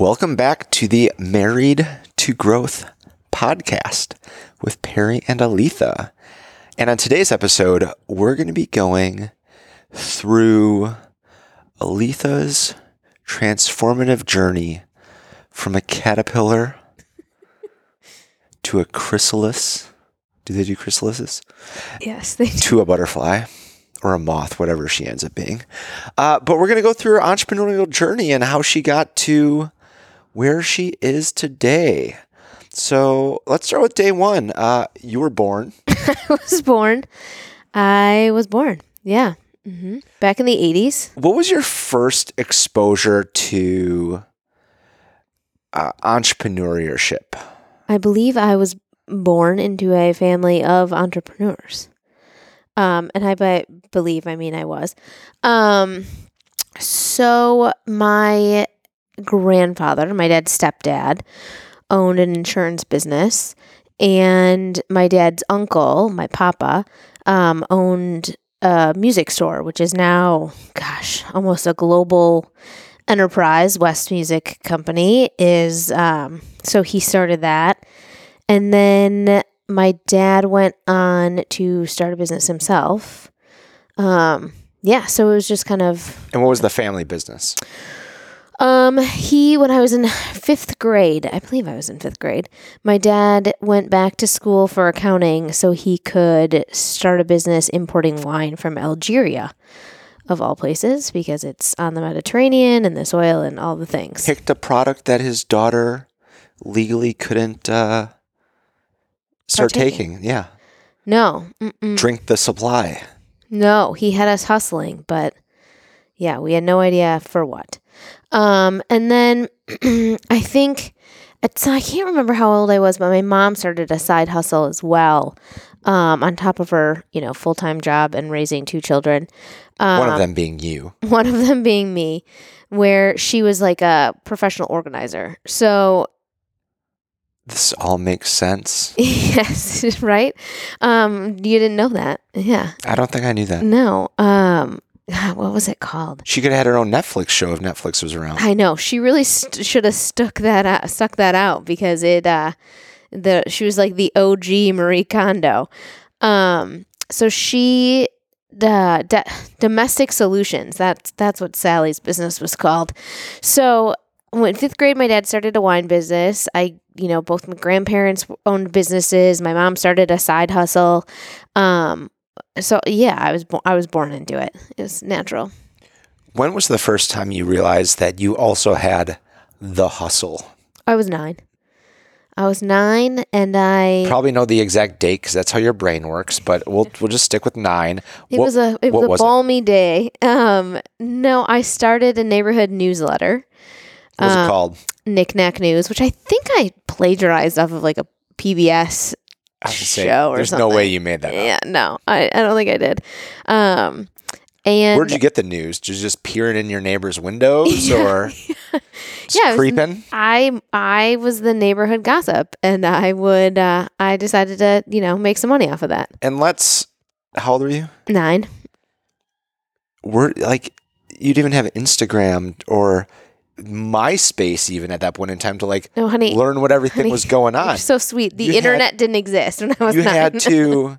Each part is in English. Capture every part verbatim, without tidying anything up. Welcome back to the Married to Growth Podcast with Perry and Aletha. And on today's episode, we're going to be going through Aletha's transformative journey from a caterpillar to a chrysalis. Do they do chrysalises? Yes, they do. To a butterfly. Or a moth, whatever she ends up being. Uh, but we're going to go through her entrepreneurial journey and how she got to where she is today. So let's start with day one. Uh, you were born. I was born. I was born. Yeah. Mm-hmm. Back in the eighties. What was your first exposure to uh, entrepreneurship? I believe I was born into a family of entrepreneurs. Um, and I be- believe, I mean, I was. Um, so my grandfather, my dad's stepdad, owned an insurance business. And my dad's uncle, my papa, um, owned a music store, which is now, gosh, almost a global enterprise. West Music Company is, um, so he started that. And then my dad went on to start a business himself. Um, yeah, so it was just kind of... And what was the family business? Um, he, when I was in fifth grade, I believe I was in fifth grade, my dad went back to school for accounting so he could start a business importing wine from Algeria, of all places, because it's on the Mediterranean and the soil and all the things. Picked a product that his daughter legally couldn't... Uh... Start taking. taking, yeah. No. Mm-mm. Drink the supply. No, he had us hustling, but yeah, we had no idea for what. Um, and then I think, it's, I can't remember how old I was, but my mom started a side hustle as well, um, on top of her, you know, full-time job and raising two children. Um, one of them being you. One of them being me, where she was like a professional organizer. So... This all makes sense. Yes, right? Um, you didn't know that. Yeah. I don't think I knew that. No. Um, what was it called? She could have had her own Netflix show if Netflix was around. I know. She really st- should have stuck that out, stuck that out because it. Uh, the she was like the O G Marie Kondo. Um, so she the de- Domestic Solutions. That's that's what Sally's business was called. So in fifth grade, my dad started a wine business. I. You know, both my grandparents owned businesses. My mom started a side hustle. Um, so yeah, I was bo- I was born into it. It was natural. When was the first time you realized that you also had the hustle? I was nine. I was nine, and I probably know the exact date because that's how your brain works. But we'll we'll just stick with nine. It what, was a it was a was balmy it? day. Um, no, I started a neighborhood newsletter. What was um, it called? Knickknack News, which I think I plagiarized off of like a P B S show say, or there's something. There's no way you made that up. Yeah, no, I, I don't think I did. Um, and where'd you get the news? Just just peering in your neighbor's windows, yeah, or just yeah, creeping? Was, I I was the neighborhood gossip, and I would uh, I decided to you know make some money off of that. And let's, how old were you? Nine. We're like, you'd even have Instagram or MySpace even at that point in time to like oh, honey, learn what everything honey, was going on. You're so sweet. The you internet had, didn't exist when I was you nine. You had to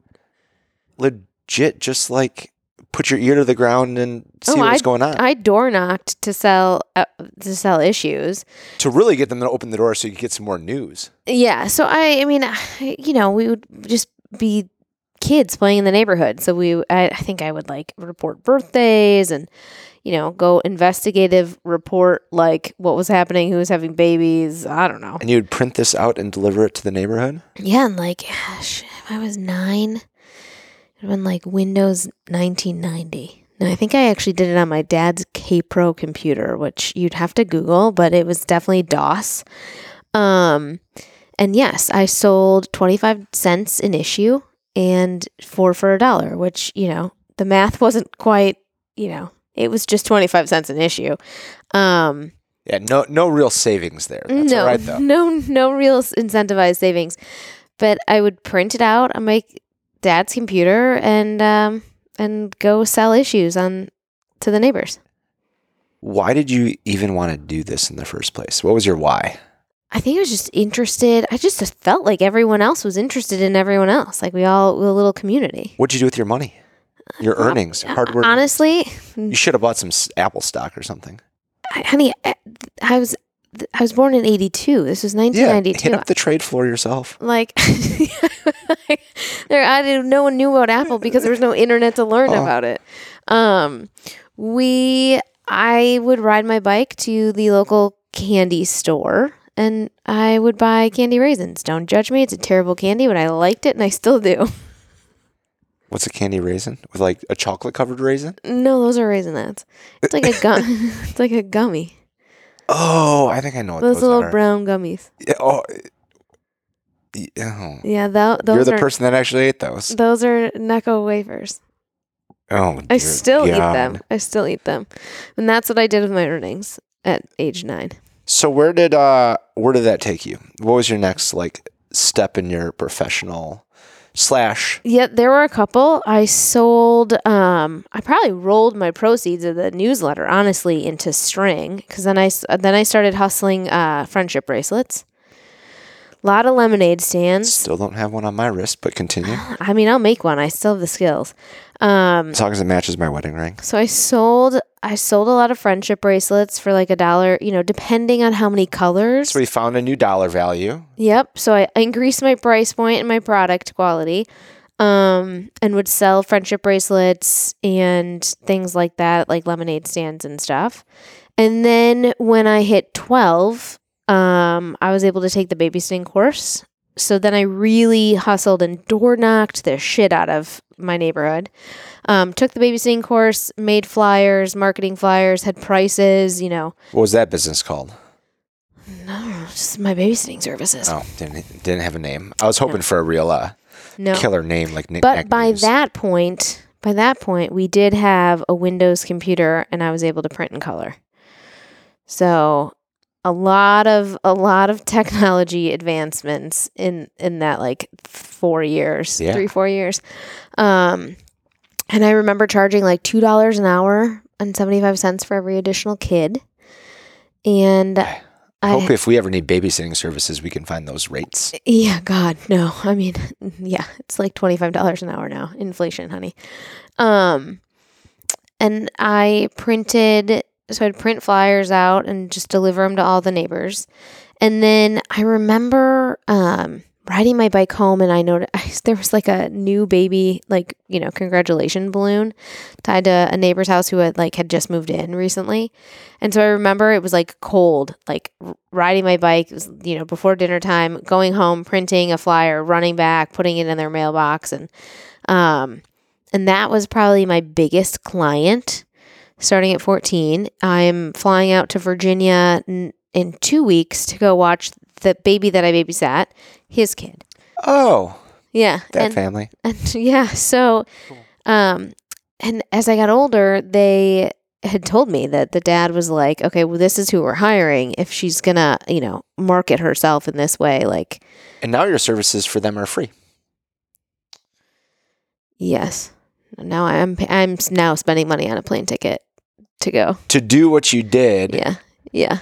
legit just like put your ear to the ground and see oh, what was I, going on. I door knocked to sell uh, to sell issues. To really get them to open the door so you could get some more news. Yeah. So I, I mean, I, you know, we would just be kids playing in the neighborhood. So we, I, I think I would like report birthdays and, you know, go investigative report, like what was happening, who was having babies. I don't know. And you would print this out and deliver it to the neighborhood? Yeah. And like, gosh, if I was nine, it would have been like Windows nineteen ninety. Now, I think I actually did it on my dad's K-Pro computer, which you'd have to Google, but it was definitely DOS. Um, and yes, I sold twenty-five cents an issue and four for a dollar, which, you know, the math wasn't quite, you know. It was just twenty-five cents an issue. Um, yeah, no no real savings there. That's no, all right, though. No, no real incentivized savings. But I would print it out on my dad's computer and um, and go sell issues on to the neighbors. Why did you even want to do this in the first place? What was your why? I think I was just interested. I just felt like everyone else was interested in everyone else. Like we all were a little community. What'd you do with your money? Your earnings, uh, hard work. Honestly, you should have bought some Apple stock or something. I, honey, I, I was I was born in eighty-two. This was nineteen ninety-two. Yeah, hit up the trade floor yourself. Like, there, I didn't. No one knew about Apple because there was no internet to learn oh. about it. Um, we, I would ride my bike to the local candy store. And I would buy candy raisins. Don't judge me. It's a terrible candy, but I liked it and I still do. What's a candy raisin? With like a chocolate covered raisin? No, those are Raisinets. It's like a gum. It's like a gummy. Oh, I think I know what those, those little are. Little brown gummies. Yeah, oh. Oh. Yeah, that, those You're the are, person that actually ate those. Those are Necco wafers. Oh, I still God. eat them. I still eat them. And that's what I did with my earnings at age nine. So where did uh, where did that take you? What was your next like step in your professional slash? Yeah, there were a couple. I sold. Um, I probably rolled my proceeds of the newsletter honestly into string because then I then I started hustling uh, friendship bracelets. A lot of lemonade stands. Still don't have one on my wrist, but continue. I mean, I'll make one. I still have the skills. Um, as long as it matches my wedding ring. So I sold. I sold a lot of friendship bracelets for like a dollar, you know, depending on how many colors. So we found a new dollar value. Yep. So I increased my price point and my product quality um, and would sell friendship bracelets and things like that, like lemonade stands and stuff. And then when I hit twelve, um, I was able to take the babysitting course. So then I really hustled and door knocked the shit out of my neighborhood. Um, took the babysitting course, made flyers, marketing flyers, had prices, you know. What was that business called? No, just my babysitting services. Oh, didn't didn't have a name. I was hoping no. for a real uh, no. killer name like Knickknack News. But by that point, by that point, we did have a Windows computer, and I was able to print in color. So a lot of a lot of technology advancements in, in that like four years, yeah. three, four years. Um, and I remember charging like two dollars an hour and seventy-five cents for every additional kid. And I, I hope if we ever need babysitting services, we can find those rates. Yeah, God, no. I mean, yeah, it's like twenty-five dollars an hour now. Inflation, honey. Um, and I printed... So I'd print flyers out and just deliver them to all the neighbors. And then I remember um, riding my bike home and I noticed there was like a new baby, like, you know, congratulation balloon tied to a neighbor's house who had like had just moved in recently. And so I remember it was like cold, like riding my bike, it was, you know, before dinner time, going home, printing a flyer, running back, putting it in their mailbox. And, um, and that was probably my biggest client. Starting at fourteen, I'm flying out to Virginia n- in two weeks to go watch the baby that I babysat, his kid. Oh. Yeah. That and, family. And yeah. So, um, and as I got older, they had told me that the dad was like, okay, well, this is who we're hiring if she's going to, you know, market herself in this way. Like. And now your services for them are free. Yes. Now I'm, I'm now spending money on a plane ticket. To go. To do what you did. Yeah. Yeah.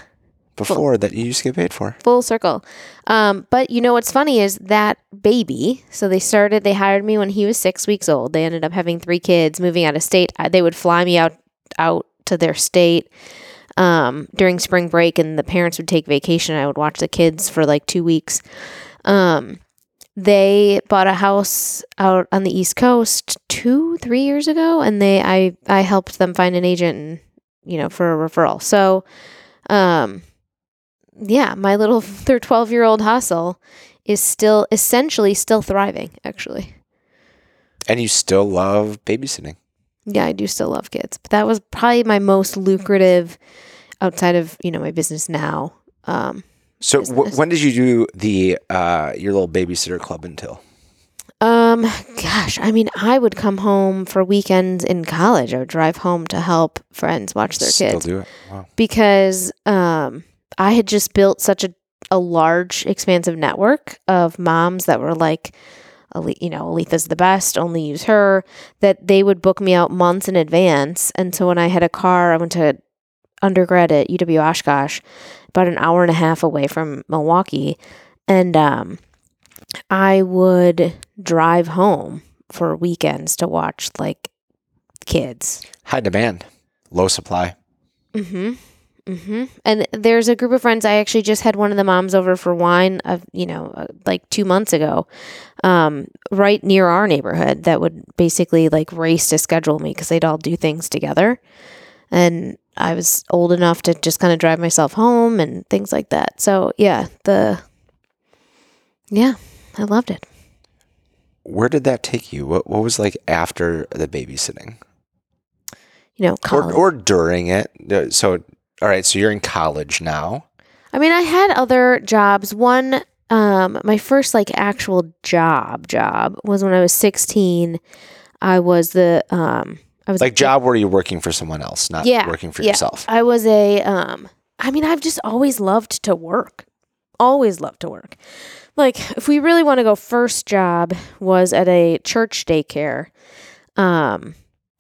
Before full, that you used to get paid for. Full circle. Um, but you know what's funny is that baby, so they started, they hired me when he was six weeks old. They ended up having three kids, moving out of state. I, they would fly me out, out to their state um, during spring break and the parents would take vacation. I would watch the kids for like two weeks. Um, they bought a house out on the East Coast two, three years ago, and they I, I helped them find an agent and, you know, for a referral. So, um, yeah, my little their twelve-year-old hustle is still essentially still thriving, actually. And you still love babysitting. Yeah, I do still love kids. But that was probably my most lucrative outside of, you know, my business now. Um, so w- when did you do the uh, your little babysitter club until? Um, gosh, I mean, I would come home for weekends in college. I would drive home to help friends watch their Still kids. Still do it. Wow. Because um, I had just built such a, a large, expansive network of moms that were like, you know, Aletha's the best, only use her, that they would book me out months in advance. And so when I had a car, I went to undergrad at U W Oshkosh, about an hour and a half away from Milwaukee. And um, I would drive home for weekends to watch like kids. High demand, low supply. Mm-hmm. Mm-hmm. And there's a group of friends. I actually just had one of the moms over for wine, of, you know, like two months ago, um, right near our neighborhood, that would basically like race to schedule me because they'd all do things together. And I was old enough to just kind of drive myself home and things like that. So yeah, the, yeah, I loved it. Where did that take you? What what was like after the babysitting? You know, college. Or, or during it. So, all right, so you're in college now. I mean, I had other jobs. One, um, my first like actual job job was when I was sixteen. I was the um, I was like a, job where you're working for someone else, not yeah, working for yeah. yourself. I was a. Um, I mean, I've just always loved to work. Always loved to work. Like, if we really want to go, first job was at a church daycare. Um,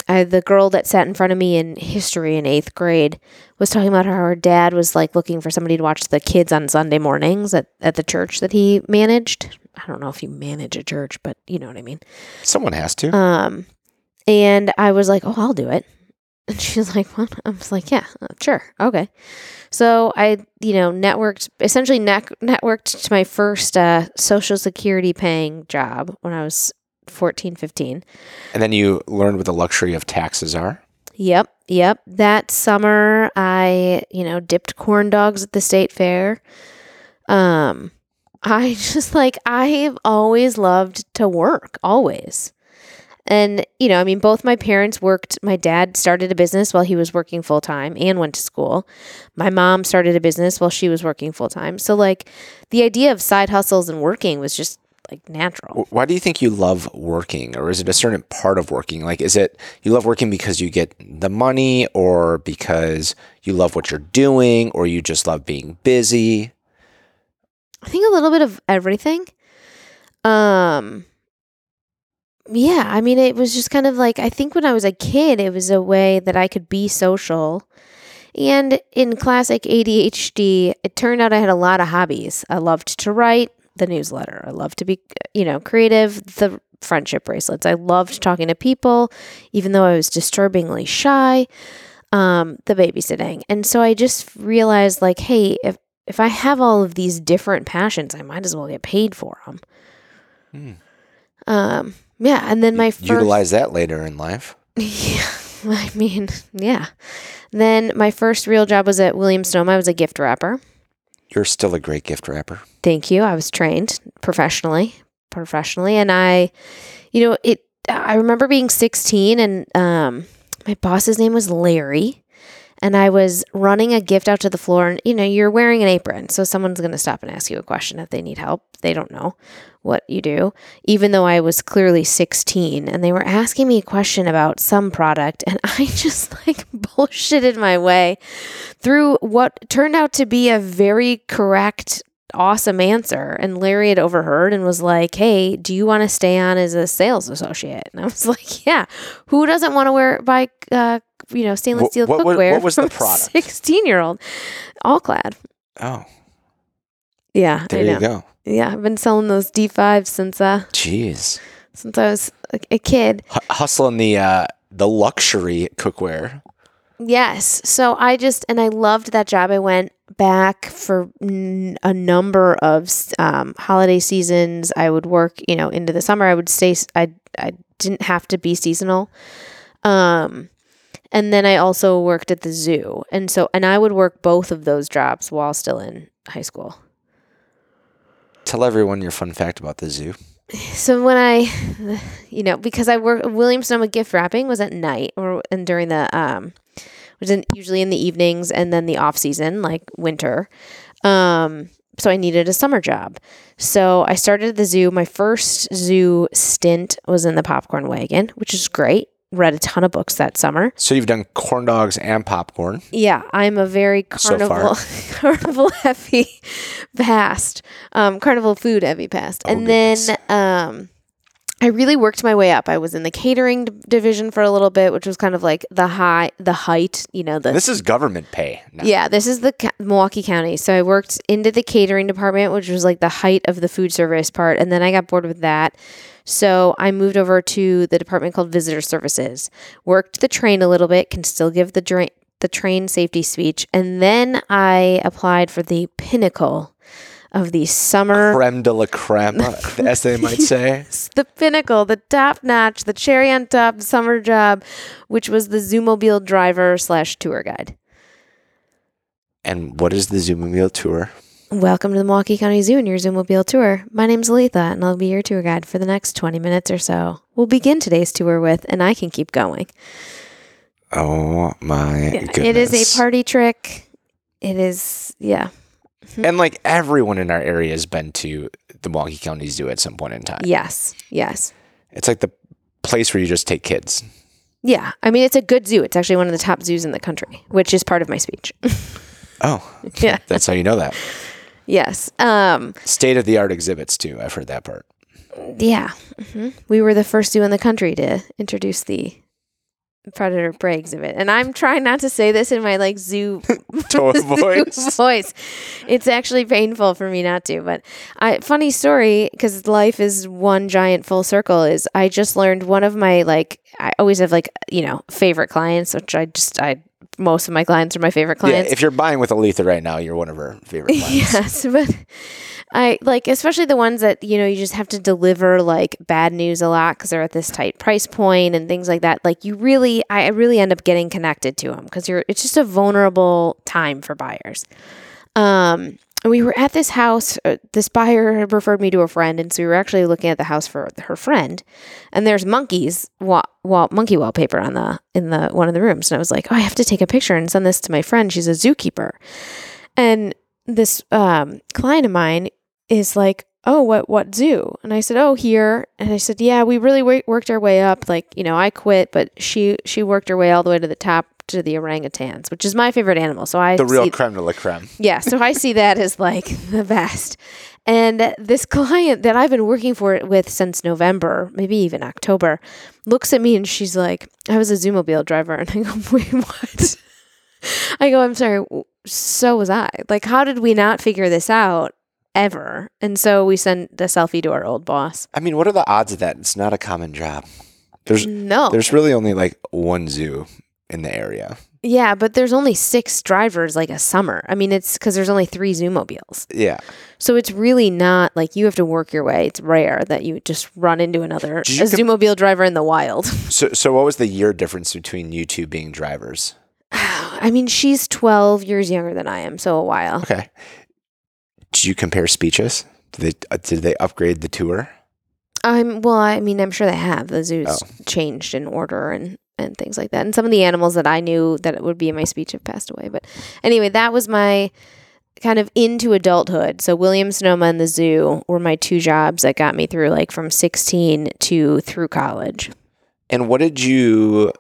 I, the girl that sat in front of me in history in eighth grade was talking about how her dad was like looking for somebody to watch the kids on Sunday mornings at, at the church that he managed. I don't know if you manage a church, but you know what I mean. Someone has to. Um, and I was like, oh, I'll do it. And she's like, what? I was like, yeah, sure. Okay. So I, you know, networked, essentially ne- networked to my first uh, Social Security paying job when I was fourteen, fifteen. And then you learned what the luxury of taxes are? Yep. Yep. That summer I, you know, dipped corn dogs at the state fair. Um, I just like, I've always loved to work, always. And, you know, I mean, both my parents worked. My dad started a business while he was working full-time and went to school. My mom started a business while she was working full-time. So, like, the idea of side hustles and working was just, like, natural. Why do you think you love working? Or is it a certain part of working? Like, is it you love working because you get the money, or because you love what you're doing, or you just love being busy? I think a little bit of everything. Um... Yeah, I mean, it was just kind of like, I think when I was a kid, it was a way that I could be social. And in classic A D H D, it turned out I had a lot of hobbies. I loved to write the newsletter. I loved to be, you know, creative, the friendship bracelets. I loved talking to people, even though I was disturbingly shy, um, the babysitting. And so I just realized like, hey, if, if I have all of these different passions, I might as well get paid for them. Hmm. Um. Yeah, and then my first... Utilize that later in life. Yeah, I mean, yeah. Then my first real job was at Williams Sonoma. I was a gift wrapper. You're still a great gift wrapper. Thank you. I was trained professionally, professionally. And I, you know, it. I remember being sixteen, and um, my boss's name was Larry, and I was running a gift out to the floor, and, you know, you're wearing an apron, so someone's going to stop and ask you a question if they need help. They don't know what you do, even though I was clearly sixteen, and they were asking me a question about some product, and I just like bullshitted my way through what turned out to be a very correct, awesome answer. And Larry had overheard and was like, hey, do you want to stay on as a sales associate? And I was like, yeah, who doesn't want to wear buy uh you know, stainless what, steel what, cookware? What was the product? sixteen year old All Clad. Oh, yeah, there you go. Yeah, I've been selling those D fives since uh, jeez, since I was a, a kid. H- hustling the uh, the luxury cookware. Yes, so I just and I loved that job. I went back for n- a number of um, holiday seasons. I would work, you know, into the summer. I would stay. I I didn't have to be seasonal. Um, and then I also worked at the zoo, and so and I would work both of those jobs while still in high school. Tell everyone your fun fact about the zoo. So when I, you know, because I work, Williams Sonoma gift wrapping was at night or and during the, um, was in, usually in the evenings and then the off season, like winter. Um, so I needed a summer job. So I started at the zoo. My first zoo stint was in the popcorn wagon, which is great. Read a ton of books that summer. So you've done corn dogs and popcorn. Yeah, I'm a very carnival, so carnival heavy past, um, carnival food heavy past. Oh, and goodness. Then um, I really worked my way up. I was in the catering d- division for a little bit, which was kind of like the high, the height, you know. The, this is government pay. No. Yeah, this is the ca- Milwaukee County. So I worked into the catering department, which was like the height of the food service part. And then I got bored with that. So I moved over to the department called Visitor Services, worked the train a little bit, can still give the, dra- the train safety speech. And then I applied for the pinnacle of the summer creme de la creme, as they might say. The pinnacle, the top notch, the cherry on top summer job, which was the Zoomobile driver slash tour guide. And what is the Zoomobile tour? Welcome to the Milwaukee County Zoo and your Zoomobile tour. My name's Aletha, and I'll be your tour guide for the next twenty minutes or so. We'll begin today's tour with, and I can keep going. Oh my goodness. It is a party trick. It is, yeah. And like everyone in our area has been to the Milwaukee County Zoo at some point in time. Yes. Yes. It's like the place where you just take kids. Yeah. I mean, it's a good zoo. It's actually one of the top zoos in the country, which is part of my speech. Oh. Yeah. That's how you know that. Yes. Um, State of the art exhibits too. I've heard that part. Yeah. Mm-hmm. We were the first zoo in the country to introduce the predator prey exhibit, and I'm trying not to say this in my like zoo, zoo voice. voice. It's actually painful for me not to. But I, funny story, because life is one giant full circle. Is I just learned one of my like I always have like you know favorite clients, which I just I most of my clients are my favorite clients. Yeah, if you're buying with Aletha right now, you're one of her favorite clients. Yes, but I like especially the ones that you know you just have to deliver like bad news a lot because they're at this tight price point and things like that. Like you really, I really end up getting connected to them because you're. It's just a vulnerable time for buyers. Um, and we were at this house. Uh, this buyer referred me to a friend, and so we were actually looking at the house for her friend. And there's monkeys, wa- wall, monkey wallpaper on the in the one of the rooms, and I was like, oh, I have to take a picture and send this to my friend. She's a zookeeper, and this um, client of mine is like, oh, what, what zoo? And I said, oh, here. And I said, yeah, we really w- worked our way up. Like, you know, I quit, but she, she worked her way all the way to the top to the orangutans, which is my favorite animal. So I, the real see, creme de la creme. Yeah. So I see that as like the best. And this client that I've been working for with since November, maybe even October, looks at me and she's like, I was a Zoomobile driver. And I go, wait, what? I go, I'm sorry. So was I. Like, how did we not figure this out? Ever. And so we sent a selfie to our old boss. I mean, what are the odds of that? It's not a common job. There's no. There's really only like one zoo in the area. Yeah, but there's only six drivers like a summer. I mean, it's because there's only three Zoomobiles. Yeah. So it's really not like you have to work your way. It's rare that you just run into another a comp- Zoomobile driver in the wild. So, so what was the year difference between you two being drivers? I mean, she's twelve years younger than I am, so a while. Okay. Did you compare speeches? Did they, uh, did they upgrade the tour? Um, well, I mean, I'm sure they have. The zoo's oh. changed in order and, and things like that. And some of the animals that I knew that it would be in my speech have passed away. But anyway, that was my kind of into adulthood. So Williams Sonoma and the zoo were my two jobs that got me through like from sixteen to through college. And what did you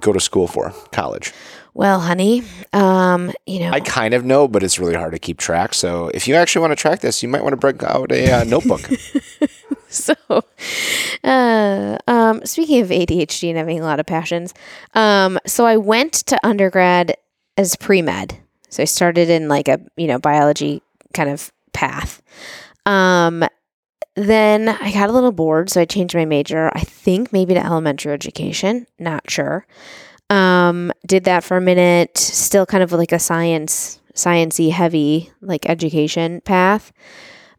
go to school for, college? Well, honey, um, you know. I kind of know, but it's really hard to keep track. So if you actually want to track this, you might want to bring out a uh, notebook. So uh, um, speaking of A D H D and having a lot of passions, um, so I went to undergrad as pre-med. So I started in like a, you know, biology kind of path. Um, then I got a little bored, so I changed my major, I think maybe to elementary education. Not sure. Um, did that for a minute, still kind of like a science, sciencey heavy, like education path.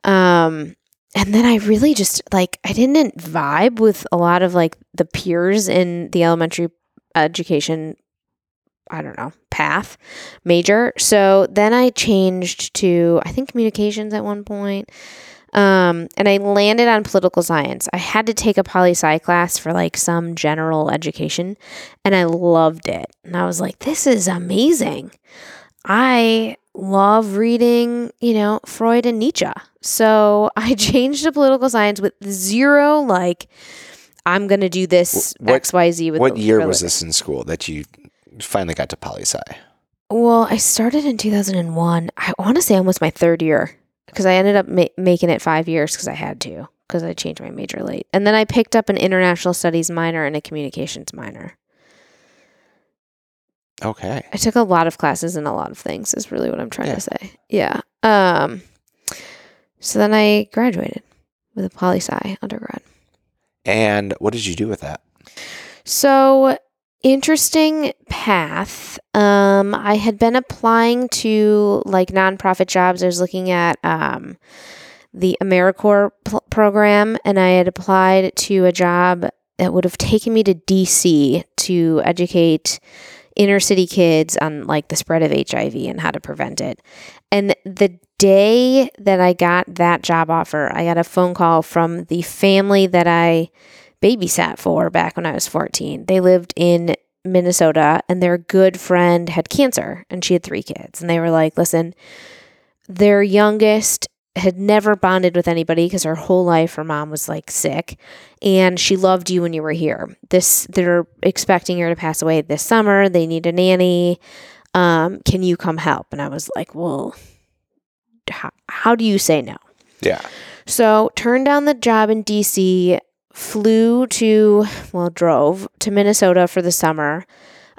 Um, and then I really just like, I didn't vibe with a lot of like the peers in the elementary education, I don't know, path major. So then I changed to, I think communications at one point. Um, and I landed on political science. I had to take a poli-sci class for like some general education, and I loved it. And I was like, this is amazing. I love reading, you know, Freud and Nietzsche. So I changed to political science with zero, like, I'm going to do this what, X Y Z. With what year was this in school that you finally got to poli-sci? Well, I started in two thousand one. I want to say almost my third year. Because I ended up ma- making it five years because I had to. because I changed my major late. And then I picked up an international studies minor and a communications minor. Okay. I took a lot of classes and a lot of things is really what I'm trying yeah. to say. Yeah. Um. So then I graduated with a poli-sci undergrad. And what did you do with that? So interesting path. Um, I had been applying to like nonprofit jobs. I was looking at um, the AmeriCorps pl- program, and I had applied to a job that would have taken me to D C to educate inner city kids on like the spread of H I V and how to prevent it. And the day that I got that job offer, I got a phone call from the family that I babysat for back when I was fourteen. They lived in Minnesota, and their good friend had cancer, and she had three kids. And they were like, listen, their youngest had never bonded with anybody because her whole life her mom was like sick, and she loved you when you were here. This, they're expecting her to pass away this summer. They need a nanny. Um, can you come help? And I was like, well, how, how do you say no? Yeah. So turned down the job in D C, flew to, well, drove to Minnesota for the summer.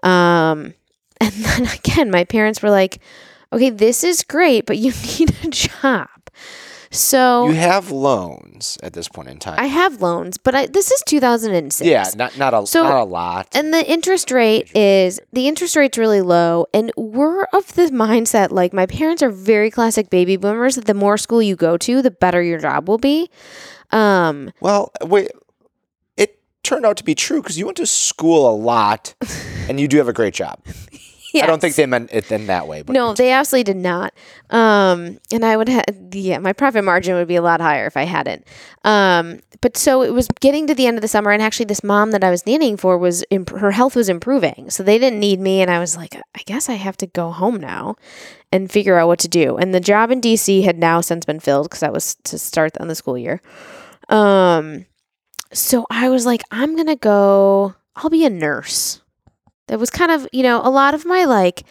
Um, and then again, my parents were like, okay, this is great, but you need a job. So you have loans at this point in time. I have loans, but I, this is two thousand six. Yeah, not not a so, not a lot. And the interest rate is the interest rate's really low, and we're of the mindset like my parents are very classic baby boomers that the more school you go to, the better your job will be. Um, well, wait, it turned out to be true because you went to school a lot, and you do have a great job. Yes. I don't think they meant it in that way. But no, they absolutely did not. Um, and I would have, yeah, my profit margin would be a lot higher if I hadn't. Um, but so it was getting to the end of the summer, and actually this mom that I was nannying for was, imp- her health was improving. So they didn't need me. And I was like, I guess I have to go home now and figure out what to do. And the job in D C had now since been filled because that was to start on the school year. Um, so I was like, I'm going to go, I'll be a nurse. That was kind of, you know, a lot of my, like,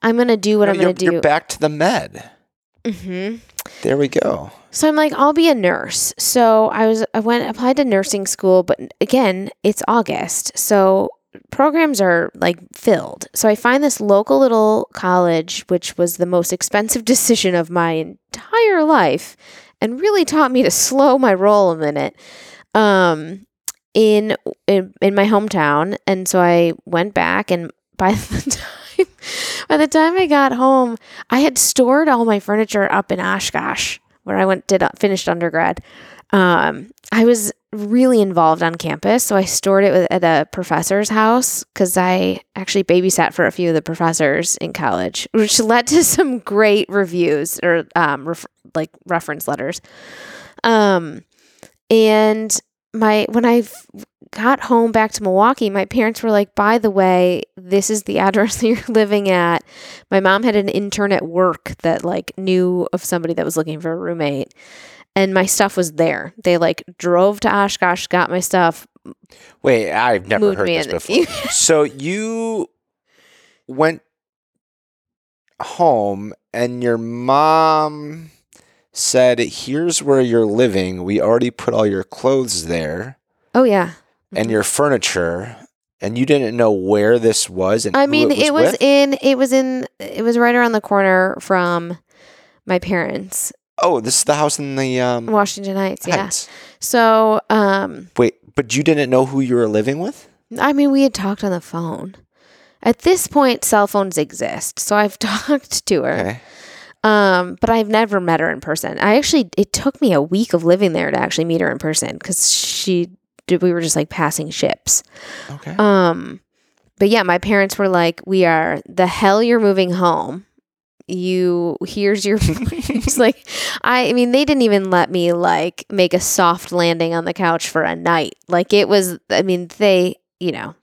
I'm going to do what no, I'm going to do. You're back to the med. Mm-hmm. There we go. So I'm like, I'll be a nurse. So I was, I went, applied to nursing school, but again, it's August. So programs are, like, filled. So I find this local little college, which was the most expensive decision of my entire life and really taught me to slow my roll a minute. Um... In, in in my hometown, and so I went back, and by the time by the time I got home, I had stored all my furniture up in Oshkosh, where I went did finished undergrad. Um, I was really involved on campus, so I stored it with, at a professor's house because I actually babysat for a few of the professors in college, which led to some great reviews or um ref, like reference letters, um, and. My when I got home back to Milwaukee, my parents were like, by the way, this is the address that you're living at. My mom had an intern at work that like knew of somebody that was looking for a roommate, and my stuff was there. They like drove to Oshkosh, got my stuff. Wait, I've never heard this before. So you went home and your mom said, here's where you're living. We already put all your clothes there. Oh, yeah. And your furniture. And you didn't know where this was. And I mean, who it was, it was in, it was in, it was right around the corner from my parents. Oh, this is the house in the um, Washington Heights. Heights. Yeah. So, um, wait, but you didn't know who you were living with? I mean, we had talked on the phone. At this point, cell phones exist. So I've talked to her. Okay. Um, but I've never met her in person. I actually, it took me a week of living there to actually meet her in person because she did, we were just like passing ships. Okay. Um, but yeah, my parents were like, we are the hell you're moving home. You, here's your place. Like, I, I mean, they didn't even let me like make a soft landing on the couch for a night. Like it was, I mean, they, you know.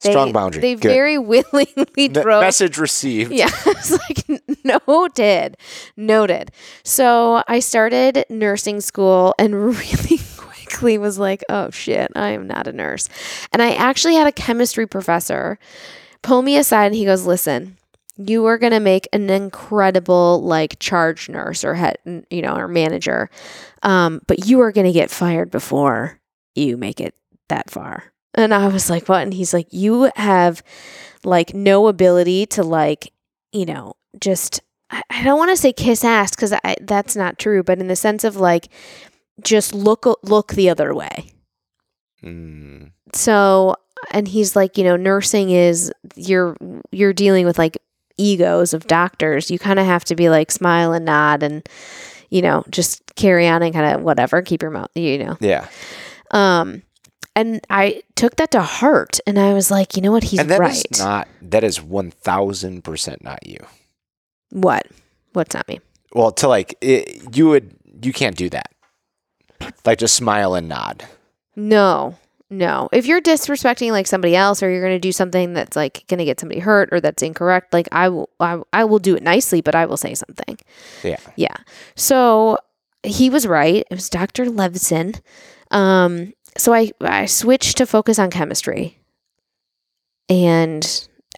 They, Strong boundary. They Good. very willingly drove. Message received. Yeah. It's like, noted. Noted. So I started nursing school and really quickly was like, oh shit, I am not a nurse. And I actually had a chemistry professor pull me aside and he goes, listen, you are going to make an incredible like charge nurse or head, you know, or manager. Um, but you are going to get fired before you make it that far. And I was like, what? And he's like, you have like no ability to like, you know, just, I, I don't want to say kiss ass, cause I, that's not true. But in the sense of like, just look, look the other way. Mm. So, and he's like, you know, nursing is you're, you're dealing with like egos of doctors. You kind of have to be like smile and nod and, you know, just carry on and kind of whatever, keep your mouth, you know? Yeah. Um, And I took that to heart, and I was like, you know what? He's and that right. Is not, that is one thousand percent not you. What? What's not me? Well, to like, it, you would, you can't do that. Like just smile and nod. No, no. If you're disrespecting like somebody else, or you're going to do something that's like going to get somebody hurt or that's incorrect, like I will, I, I will do it nicely, but I will say something. Yeah. Yeah. So he was right. It was Doctor Levson. Um, So I, I switched to focus on chemistry and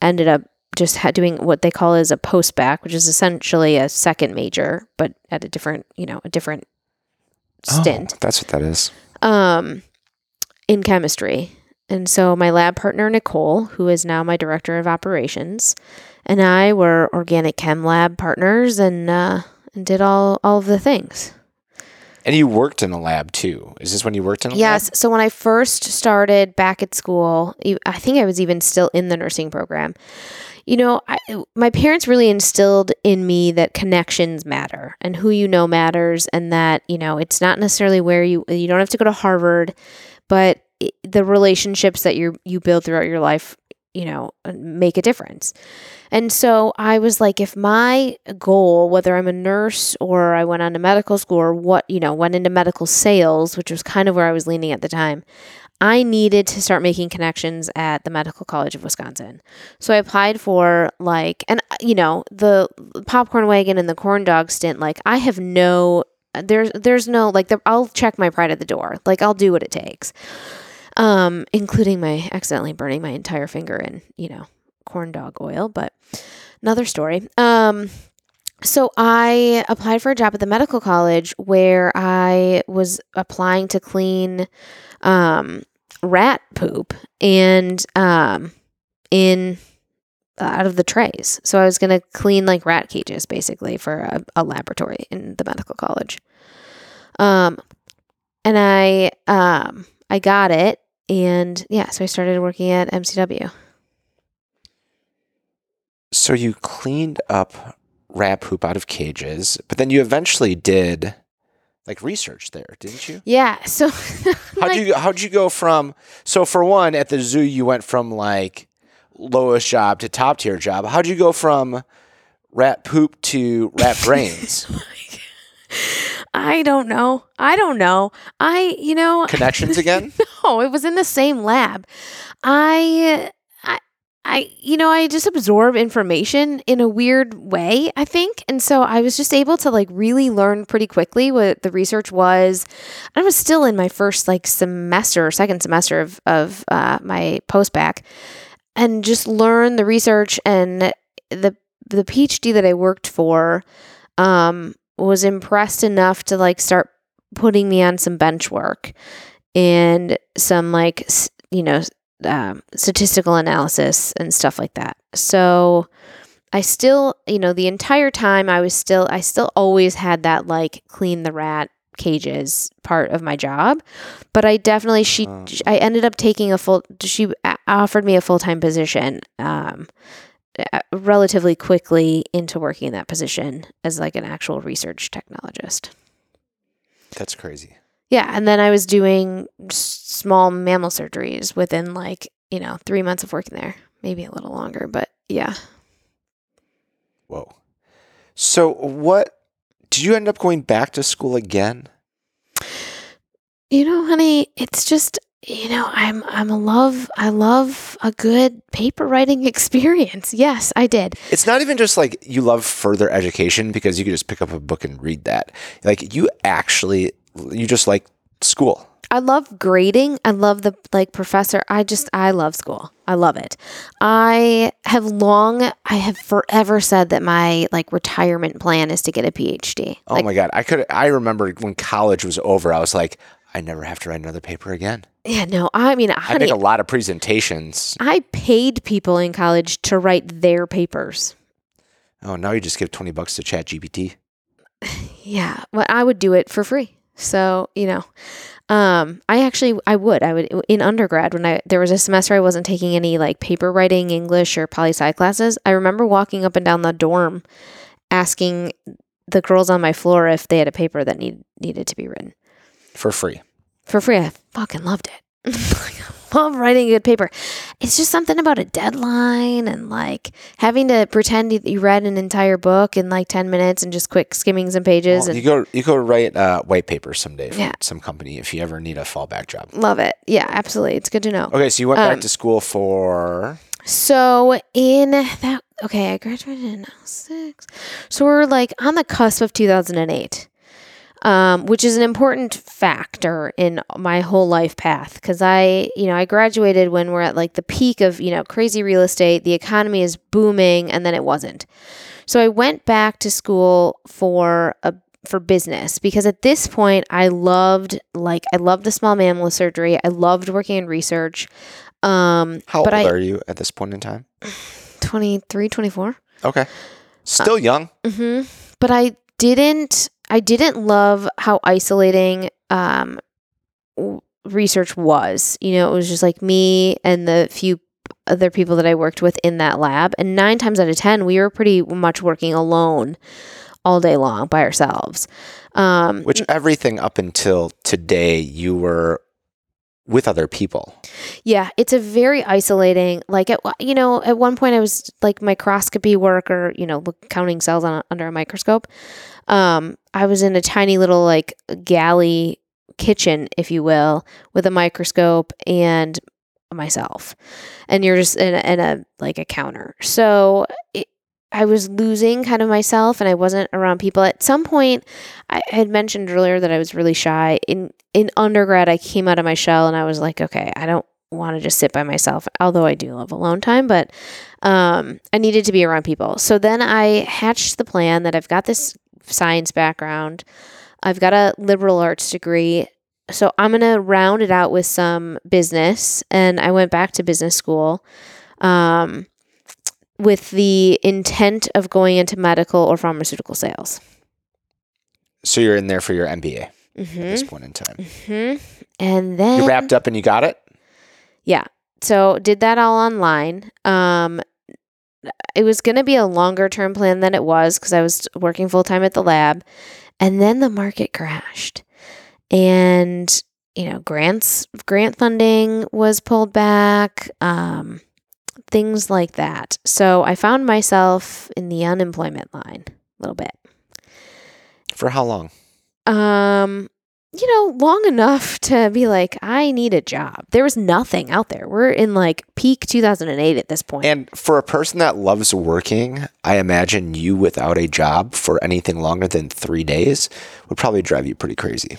ended up just doing what they call is a post-bac, which is essentially a second major, but at a different, you know, a different stint. Oh, that's what that is. Um, in chemistry. And so my lab partner, Nicole, who is now my director of operations, and I were organic chem lab partners and, uh, and did all, all of the things. And you worked in a lab too. Is this when you worked in a yes, lab? Yes. So when I first started back at school, I think I was even still in the nursing program. You know, I, my parents really instilled in me that connections matter and who you know matters, and that, you know, it's not necessarily where you, you don't have to go to Harvard, but it, the relationships that you you build throughout your life, you know, make a difference. And so I was like, if my goal, whether I'm a nurse or I went on to medical school or what, you know, went into medical sales, which was kind of where I was leaning at the time, I needed to start making connections at the Medical College of Wisconsin. So I applied for like, and you know, the popcorn wagon and the corn dog stint, like I have no, there's, there's no, like the, I'll check my pride at the door. Like I'll do what it takes. Um, including my accidentally burning my entire finger in, you know, corn dog oil, but another story. Um, so I applied for a job at the medical college where I was applying to clean, um, rat poop and, um, in, uh, out of the trays. So I was going to clean like rat cages basically for a, a laboratory in the medical college. Um, and I, um, I got it, and yeah, so I started working at M C W. So you cleaned up rat poop out of cages, but then you eventually did like research there, didn't you? Yeah. So how like, do you how'd you go from? So for one, at the zoo, you went from like lowest job to top tier job. How'd you go from rat poop to rat brains? I don't know. I don't know. I, you know. Connections again? No, it was in the same lab. I, I, I, you know, I just absorb information in a weird way, I think. And so I was just able to like really learn pretty quickly what the research was. I was still in my first like semester, second semester of, of uh, my post-bac, and just learn the research. And the, the PhD that I worked for, um, was impressed enough to like start putting me on some bench work and some like, you know, um, statistical analysis and stuff like that. So I still, you know, the entire time I was still, I still always had that like clean the rat cages part of my job, but I definitely, she, um. I ended up taking a full, she offered me a full-time position, um, relatively quickly into working in that position as like an actual research technologist. That's crazy. Yeah. And then I was doing small mammal surgeries within like, you know, three months of working there, maybe a little longer, but yeah. Whoa. So what, did you end up going back to school again? You know, honey, it's just, you know, I'm, I'm a love, I love a good paper writing experience. Yes, I did. It's not even just like you love further education because you could just pick up a book and read that. Like you actually, you just like school. I love grading. I love the like professor. I just, I love school. I love it. I have long, I have forever said that my like retirement plan is to get a P H D. Oh like, my God. I could, I remember when college was over, I was like, I never have to write another paper again. Yeah, no, I mean, honey, I make a lot of presentations. I paid people in college to write their papers. Oh, now you just give twenty bucks to Chat G P T. Yeah, well, I would do it for free. So, you know, um, I actually, I would, I would in undergrad when I, there was a semester I wasn't taking any like paper writing, English or poli-sci classes. I remember walking up and down the dorm asking the girls on my floor if they had a paper that need, needed to be written. For free. For free. I fucking loved it. I love writing a good paper. It's just something about a deadline and like having to pretend you read an entire book in like ten minutes and just quick skimming some pages. Well, and you go you go write uh, white papers someday for yeah. some company if you ever need a fallback job. Love it. Yeah, absolutely. It's good to know. Okay, so you went um, back to school for... So in that... Okay, I graduated in oh six. So we're like on the cusp of two thousand eight. Um, which is an important factor in my whole life path because I, you know, I graduated when we're at like the peak of, you know, crazy real estate, the economy is booming, and then it wasn't. So I went back to school for a for business because at this point I loved like I loved the small mammal surgery. I loved working in research. Um, How but old I, are you at this point in time? twenty-three, twenty-four. Okay, still uh, young. Mm-hmm. But I didn't. I didn't love how isolating um, w- research was. You know, it was just like me and the few other people that I worked with in that lab. And nine times out of ten, we were pretty much working alone all day long by ourselves. Um, Which everything up until today, you were with other people. Yeah. It's a very isolating, like, at, you know, at one point I was like microscopy work or, you know, counting cells on, under a microscope. Um, I was in a tiny little like galley kitchen, if you will, with a microscope and myself, and you're just in a, in a like a counter. So it, I was losing kind of myself and I wasn't around people. At some point I had mentioned earlier that I was really shy in, in undergrad. I came out of my shell and I was like, okay, I don't want to just sit by myself, although I do love alone time, but, um, I needed to be around people. So then I hatched the plan that I've got this science background. I've got a liberal arts degree. So I'm going to round it out with some business. And I went back to business school, um, with the intent of going into medical or pharmaceutical sales. So you're in there for your M B A mm-hmm. at this point in time. Mm-hmm. And then... You wrapped up and you got it? Yeah. So did that all online. Um, it was going to be a longer term plan than it was because I was working full time at the lab. And then the market crashed. And, you know, grants, grant funding was pulled back. Um, things like that. So I found myself in the unemployment line a little bit. For how long? Um, you know, long enough to be like, I need a job. There was nothing out there. We're in like peak two thousand eight at this point. And for a person that loves working, I imagine you without a job for anything longer than three days would probably drive you pretty crazy.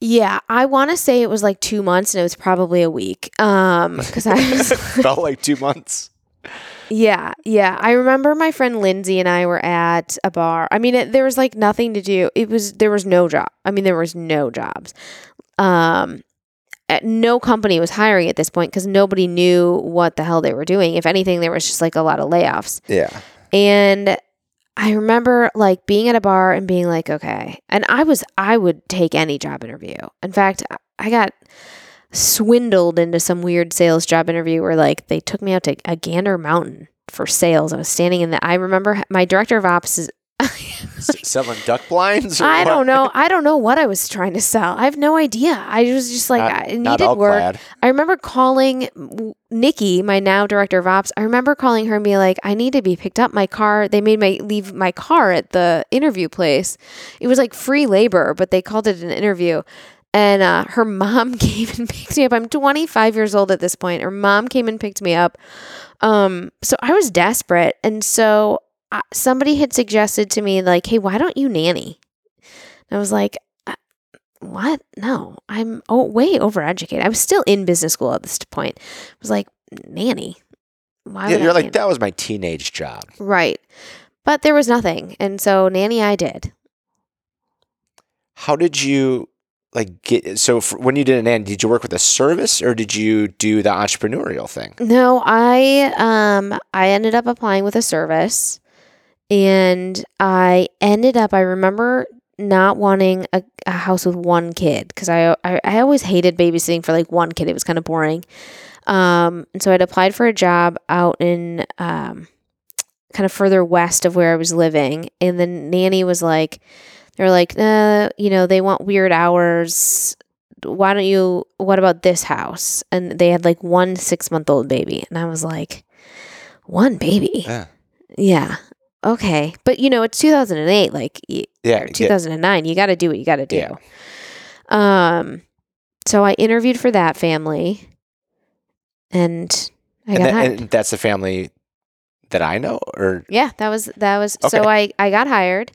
Yeah, I want to say it was like two months and it was probably a week. Um, cause I was felt like two months. Yeah, yeah. I remember my friend Lindsay and I were at a bar. I mean, it, there was like nothing to do. It was, there was no job. I mean, there was no jobs. Um, no company was hiring at this point because nobody knew what the hell they were doing. If anything, there was just like a lot of layoffs. Yeah. And I remember like being at a bar and being like, okay. And I was, I would take any job interview. In fact, I got swindled into some weird sales job interview where like they took me out to a Gander Mountain for sales. I was standing in the, I remember my director of ops is selling duck blinds. Or I what? don't know. I don't know what I was trying to sell. I have no idea. I was just like, not, I needed work. Clad. I remember calling Nikki, my now director of ops. I remember calling her and being like, I need to be picked up. My car, they made me leave my car at the interview place. It was like free labor, but they called it an interview. And uh, her mom came and picked me up. I'm twenty-five years old at this point. Her mom came and picked me up. Um, so I was desperate. And so Uh, somebody had suggested to me like, hey, why don't you nanny? And I was like, what? No, I'm oh, way overeducated. I was still in business school at this point. I was like, nanny. Why would You're I like, nanny? That was my teenage job. Right. But there was nothing. And so nanny I did. How did you like get, so for, when you did a nanny, did you work with a service or did you do the entrepreneurial thing? No, I, um, I ended up applying with a service and I ended up, I remember not wanting a, a house with one kid because I, I I always hated babysitting for like one kid. It was kind of boring. Um, and so I'd applied for a job out in um, kind of further west of where I was living. And the nanny was like, they were like, nah, you know, they want weird hours. Why don't you, what about this house? And they had like one six-month-old baby. And I was like, one baby? Yeah. Yeah. Okay. But you know, it's two thousand eight, like yeah, two thousand nine, yeah. You got to do what you got to do. Yeah. Um, so I interviewed for that family and I and got that, hired. And that's the family that I know or? Yeah, that was, that was, okay. so I, I got hired,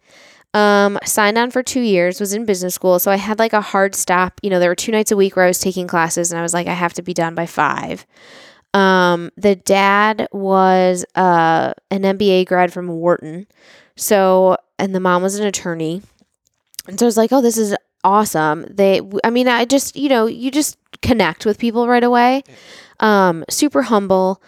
um, signed on for two years, was in business school. So I had like a hard stop, you know, there were two nights a week where I was taking classes and I was like, I have to be done by five. Um, the dad was, uh, an M B A grad from Wharton. So, and the mom was an attorney. And so I was like, oh, this is awesome. They, I mean, I just, you know, you just connect with people right away. Um, super humble.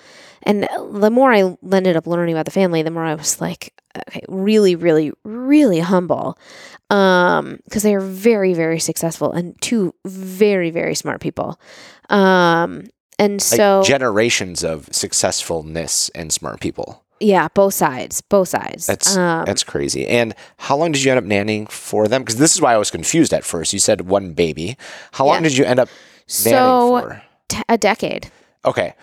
And the more I ended up learning about the family, the more I was like, okay, really, really, really humble. Um, cause they are very, very successful and two very, very smart people. Um, And like so generations of successfulness and smart people. Yeah. Both sides, both sides. That's, um, that's crazy. And how long did you end up nannying for them? Cause this is why I was confused at first. You said one baby. How yeah. long did you end up nannying so, for? T- a decade. Okay.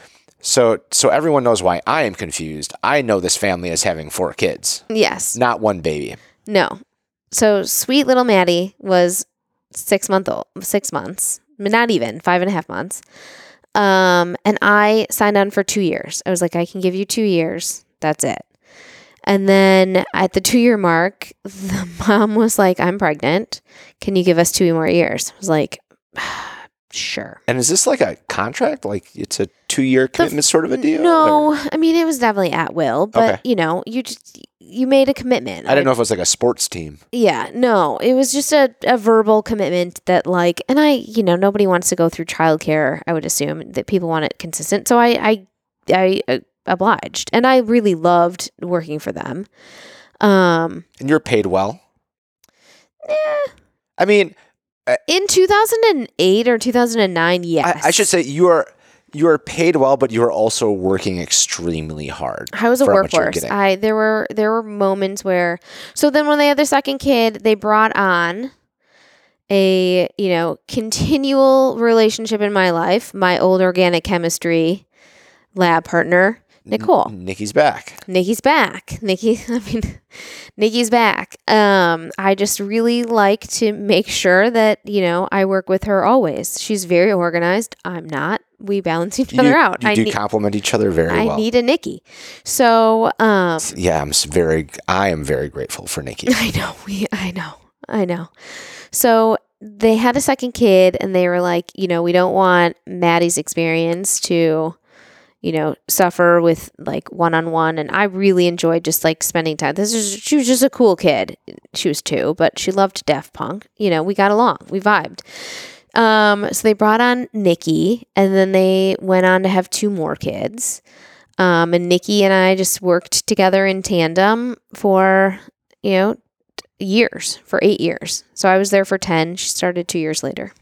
So, so everyone knows why I am confused. I know this family as having four kids. Yes. Not one baby. No. So sweet little Maddie was six month old, six months, not even five and a half months. Um, and I signed on for two years. I was like, I can give you two years. That's it. And then at the two year mark, the mom was like, I'm pregnant. Can you give us two more years? I was like, sure. And is this like a contract? Like it's a two year commitment f- sort of a deal? No, or? I mean, it was definitely at will, but okay. you know, you just, you made a commitment. I didn't know if it was like a sports team. Yeah, no, it was just a, a verbal commitment that like, and I, you know, nobody wants to go through childcare. I would assume that people want it consistent. So I, I, I obliged and I really loved working for them. Um, and you're paid well. Yeah. I mean, in two thousand eight or two thousand nine. Yes. I, I should say you are, you were paid well, but you were also working extremely hard. I was a workhorse. I there were there were moments where so then when they had their second kid, they brought on a, you know, continual relationship in my life, my old organic chemistry lab partner, Nicole. N- Nikki's back. Nikki's back. Nikki, I mean, Nikki's back. Um, I just really like to make sure that, you know, I work with her always. She's very organized. I'm not. We balance each other you, out. You I do ne- compliment each other very I well. I need a Nikki. So, um, yeah, I'm very, I am very grateful for Nikki. I know. We, I know. I know. So they had a second kid and they were like, you know, we don't want Maddie's experience to, you know, suffer with like one-on-one. And I really enjoyed just like spending time. This is, she was just a cool kid. She was two, but she loved Daft Punk. You know, we got along, we vibed. Um, so they brought on Nikki and then they went on to have two more kids. Um, and Nikki and I just worked together in tandem for, you know, years, for eight years. So I was there for ten. She started two years later.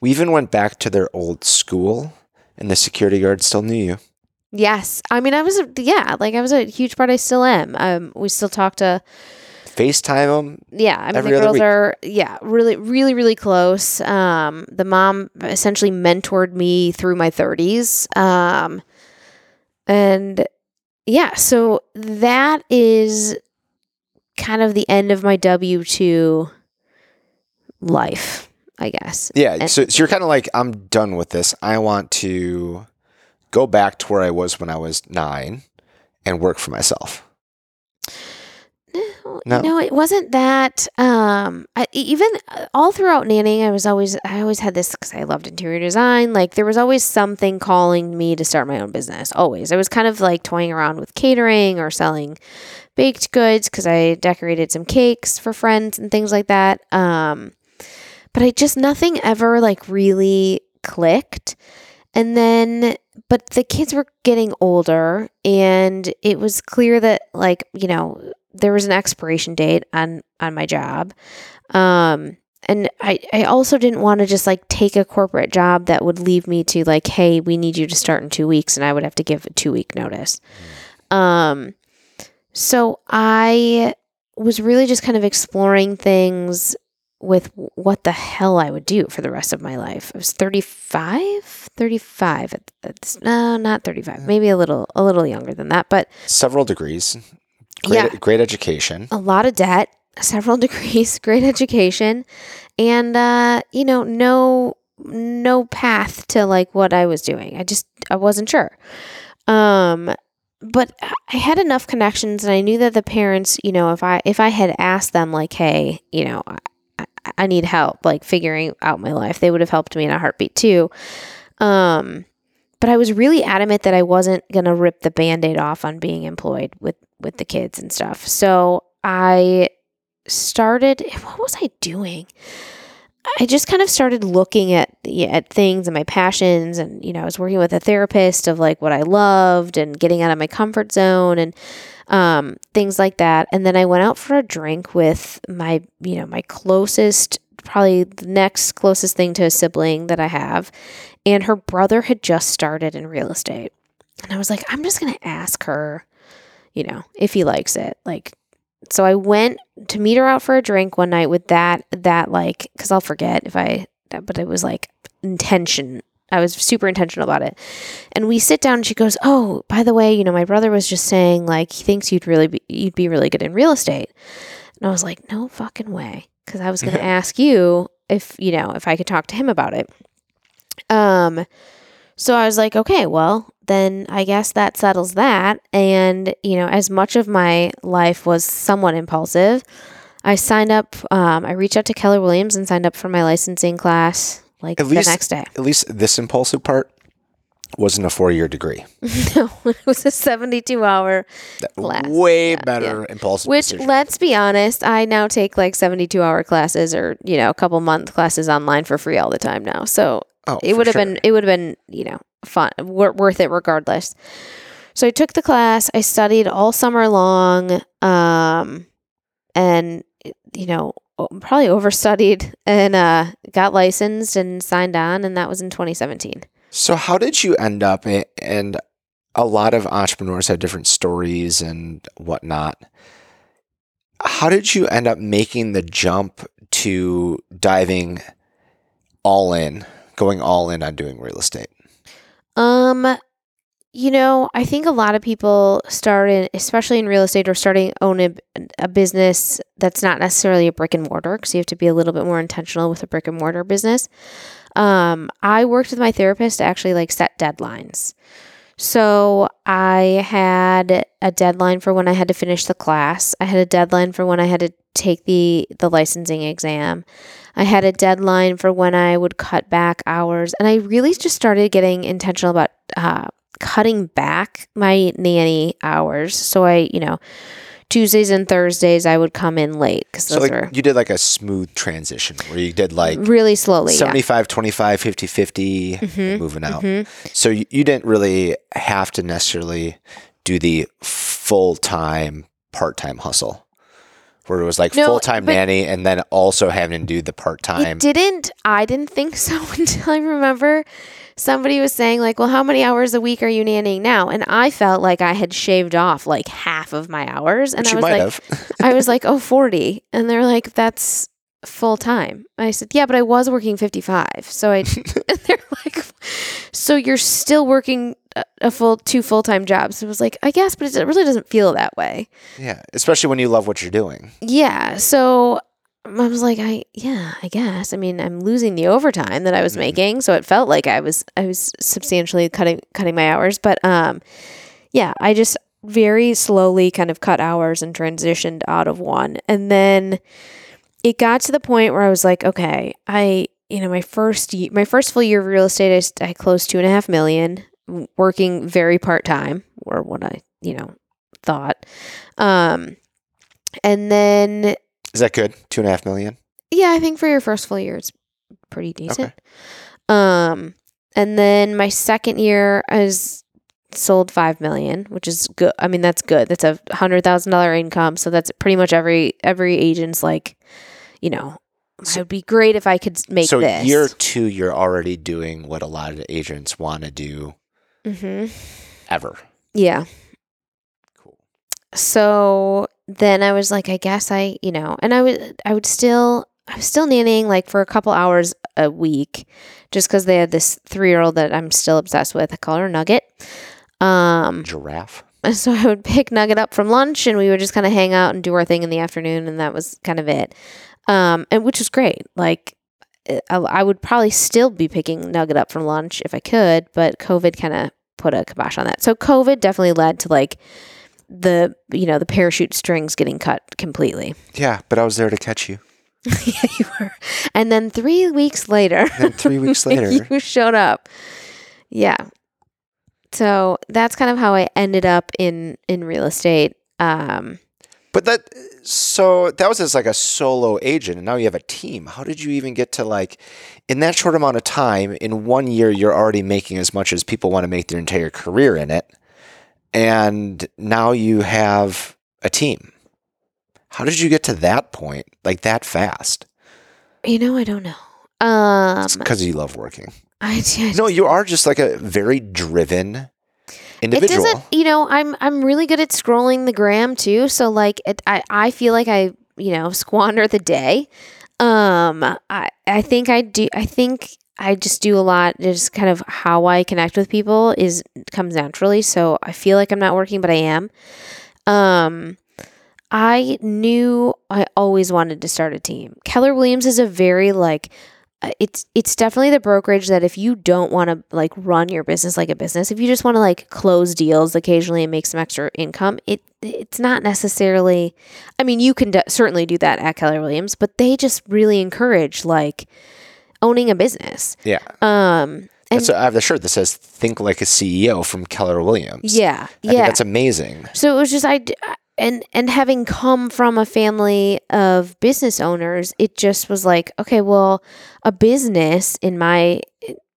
We even went back to their old school and the security guard still knew you. Yes. I mean, I was, a, yeah, like I was a huge part. I still am. Um, we still talk to FaceTime them. Yeah. I mean, the girls are, yeah, really, really, really close. Um, the mom essentially mentored me through my thirties. Um, and yeah, so that is kind of the end of my W two life, I guess. Yeah. And, so, so you're kind of like, I'm done with this. I want to go back to where I was when I was nine and work for myself. No, no, it wasn't that. Um, I, even uh, all throughout nannying, I was always, I always had this because I loved interior design. Like there was always something calling me to start my own business. Always, I was kind of like toying around with catering or selling baked goods because I decorated some cakes for friends and things like that. Um, but I just nothing ever like really clicked. And then, but the kids were getting older and it was clear that like, you know, there was an expiration date on, on my job. Um, and I, I also didn't want to just like take a corporate job that would leave me to like, hey, we need you to start in two weeks. And I would have to give a two week notice. Um, so I was really just kind of exploring things with what the hell I would do for the rest of my life. I was thirty-five, thirty-five. At, at, no, not thirty-five. Maybe a little, a little younger than that, but several degrees, great, yeah, great education, a lot of debt, several degrees, great education. And, uh, you know, no, no path to like what I was doing. I just, I wasn't sure. Um, but I had enough connections and I knew that the parents, you know, if I, if I had asked them like, hey, you know, I need help like figuring out my life, they would have helped me in a heartbeat too. Um, but I was really adamant that I wasn't going to rip the Band-Aid off on being employed with, with the kids and stuff. So I started, what was I doing? I just kind of started looking at, at things and my passions. And, you know, I was working with a therapist of like what I loved and getting out of my comfort zone and, um, things like that. And then I went out for a drink with my, you know, my closest, probably the next closest thing to a sibling that I have. And her brother had just started in real estate. And I was like, I'm just going to ask her, you know, if he likes it. Like, so I went to meet her out for a drink one night with that, that like, cause I'll forget if I, but it was like intention. I was super intentional about it. And we sit down and she goes, oh, by the way, you know, my brother was just saying like, he thinks you'd really be, you'd be really good in real estate. And I was like, no fucking way. Cause I was going to ask you if, you know, if I could talk to him about it. Um, so I was like, okay, well, then I guess that settles that. And, you know, as much of my life was somewhat impulsive, I signed up, um, I reached out to Keller Williams and signed up for my licensing class like at the least, next day. At least this impulsive part wasn't a four-year degree. No, it was a seventy-two hour that class. Way yeah, better yeah. impulsive Which, decision. Let's be honest, I now take like seventy-two hour classes or, you know, a couple month classes online for free all the time now. So oh, it would have sure. been, it would have been, you know, fun, w- worth it regardless. So I took the class, I studied all summer long, um, and, you know, probably overstudied and uh, got licensed and signed on. And that was in twenty seventeen. So how did you end up, and a lot of entrepreneurs have different stories and whatnot. How did you end up making the jump to diving all in, going all in on doing real estate? Um, you know, I think a lot of people start in, especially in real estate, or starting own a, a business that's not necessarily a brick and mortar, because you have to be a little bit more intentional with a brick and mortar business. Um, I worked with my therapist to actually like set deadlines. So I had a deadline for when I had to finish the class. I had a deadline for when I had to take the, the licensing exam. I had a deadline for when I would cut back hours. And I really just started getting intentional about uh, cutting back my nanny hours. So I, you know, Tuesdays and Thursdays I would come in late. Cause so those like are, you did like a smooth transition where you did like really slowly, seventy-five, yeah. twenty-five, fifty, fifty, mm-hmm, moving out. Mm-hmm. So you, you didn't really have to necessarily do the full-time, part-time hustle. Where it was like no, full-time nanny and then also having to do the part-time. It didn't, I didn't think so until I remember somebody was saying like, well, how many hours a week are you nannying now? And I felt like I had shaved off like half of my hours. And Which I was like, have. I was like, oh, forty. And they're like, that's full-time. I said, yeah, but I was working fifty-five. So I, and they're like, so you're still working a full two full-time jobs. It was like, I guess, but it really doesn't feel that way. Yeah. Especially when you love what you're doing. Yeah. So I was like, I, yeah, I guess, I mean, I'm losing the overtime that I was mm-hmm. making. So it felt like I was, I was substantially cutting, cutting my hours, but, um, yeah, I just, very slowly kind of cut hours and transitioned out of one. And then it got to the point where I was like, okay, I, you know, my first year, my first full year of real estate, I, I closed two and a half million working very part-time, or what I, you know, thought. Um, and then. Is that good? Two and a half million? Yeah. I think for your first full year, it's pretty decent. Okay. Um, and then my second year I was sold five million, which is good. I mean, that's good. That's a hundred thousand dollar income. So that's pretty much every, every agent's like, you know, so, it would be great if I could make so this. So year two, you're already doing what a lot of agents want to do mm-hmm. ever. Yeah. Cool. So then I was like, I guess I, you know, and I would, I would still, I was still nannying like for a couple hours a week just because they had this three-year-old that I'm still obsessed with. I call her Nugget. Um, Giraffe. So I would pick Nugget up from lunch and we would just kind of hang out and do our thing in the afternoon. And that was kind of it. Um, and which was great. Like I, I would probably still be picking Nugget up from lunch if I could, but COVID kind of put a kibosh on that. So COVID definitely led to like the, you know, the parachute strings getting cut completely. Yeah. But I was there to catch you. Yeah, you were. And then three weeks later, and three weeks later, you showed up. Yeah. So that's kind of how I ended up in, in real estate. Um, But that, so that was as like a solo agent, and now you have a team. How did you even get to like, in that short amount of time, in one year, you're already making as much as people want to make their entire career in it. And now you have a team. How did you get to that point, like that fast? You know, I don't know. Um, it's because you love working. I do. No, you are just like a very driven individual. It doesn't, you know, I'm I'm really good at scrolling the gram too. So like, it, I I feel like I you know squander the day. Um, I I think I do. I think I just do a lot. Just kind of how I connect with people is comes naturally. So I feel like I'm not working, but I am. Um, I knew I always wanted to start a team. Keller Williams is a very like. It's it's definitely the brokerage that if you don't want to like run your business like a business, if you just want to like close deals occasionally and make some extra income, it it's not necessarily. I mean, you can d- certainly do that at Keller Williams, but they just really encourage like owning a business. Yeah. Um. And that's a, I have the shirt that says "Think Like a C E O" from Keller Williams. Yeah. I yeah. Think that's amazing. So it was just I. And and having come from a family of business owners, it just was like, okay, well, a business in my,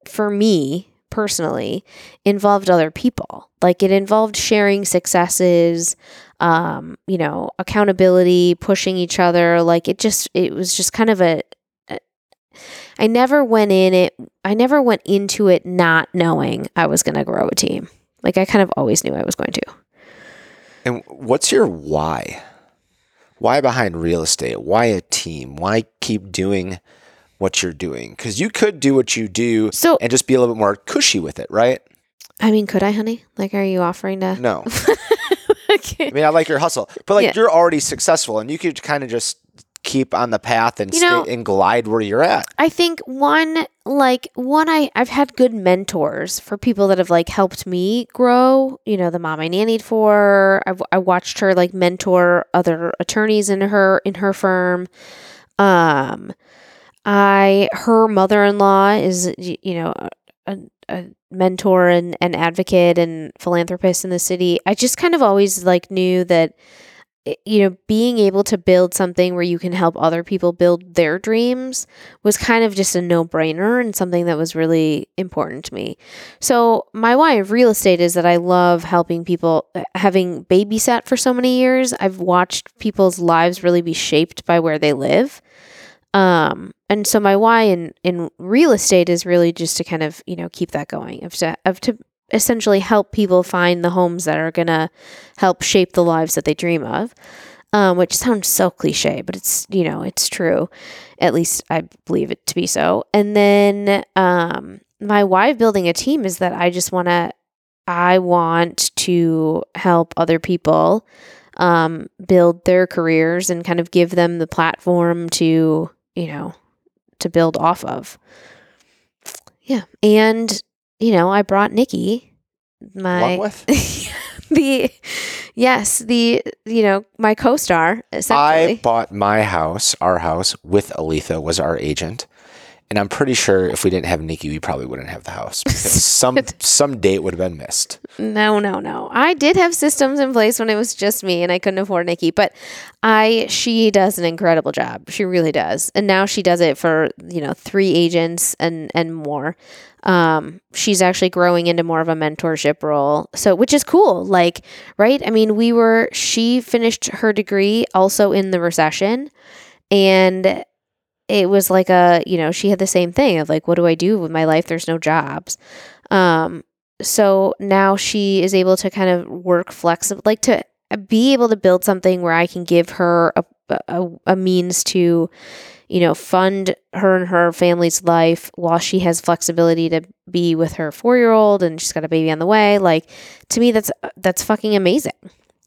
for me personally, involved other people. Like it involved sharing successes, um, you know, accountability, pushing each other. Like it just, it was just kind of a, a I never went in it, I never went into it not knowing I was going to grow a team. Like I kind of always knew I was going to. And what's your why? Why behind real estate? Why a team? Why keep doing what you're doing? Because you could do what you do so, and just be a little bit more cushy with it, right? I mean, could I, honey? Like, are you offering to? No. Okay. I mean, I like your hustle. But like, yeah. You're already successful and you could kind of just keep on the path and you know, stay and glide where you're at. I think one, like one, I, I've had good mentors for people that have like helped me grow, you know, the mom I nannied for, I've, I watched her like mentor other attorneys in her, in her firm. Um, I, her mother-in-law is, you know, a, a mentor and an advocate and philanthropist in the city. I just kind of always like knew that, you know, being able to build something where you can help other people build their dreams was kind of just a no-brainer and something that was really important to me. So my why of real estate is that I love helping people. Having babysat for so many years, I've watched people's lives really be shaped by where they live. Um, and so my why in, in real estate is really just to kind of, you know, keep that going. I've to, I've to essentially help people find the homes that are going to help shape the lives that they dream of, um, which sounds so cliche, but it's, you know, it's true. At least I believe it to be so. And then um, my why of building a team is that I just want to, I want to help other people um, build their careers and kind of give them the platform to, you know, to build off of. Yeah. And you know, I brought Nikki, my, along with? the, yes, the, you know, my co-star, essentially. I bought my house, our house, with Aletha was our agent. And I'm pretty sure if we didn't have Nikki, we probably wouldn't have the house. Because some some date would have been missed. No, no, no. I did have systems in place when it was just me and I couldn't afford Nikki. But I, she does an incredible job. She really does. And now she does it for, you know, three agents and, and more. Um, she's actually growing into more of a mentorship role. So, which is cool. Like, right? I mean, we were, she finished her degree also in the recession. And it was like a, you know, she had the same thing of like, what do I do with my life? There's no jobs. Um, so now she is able to kind of work flexible, like to be able to build something where I can give her a, a, a means to, you know, fund her and her family's life while she has flexibility to be with her four-year-old and she's got a baby on the way. Like, to me, that's, that's fucking amazing.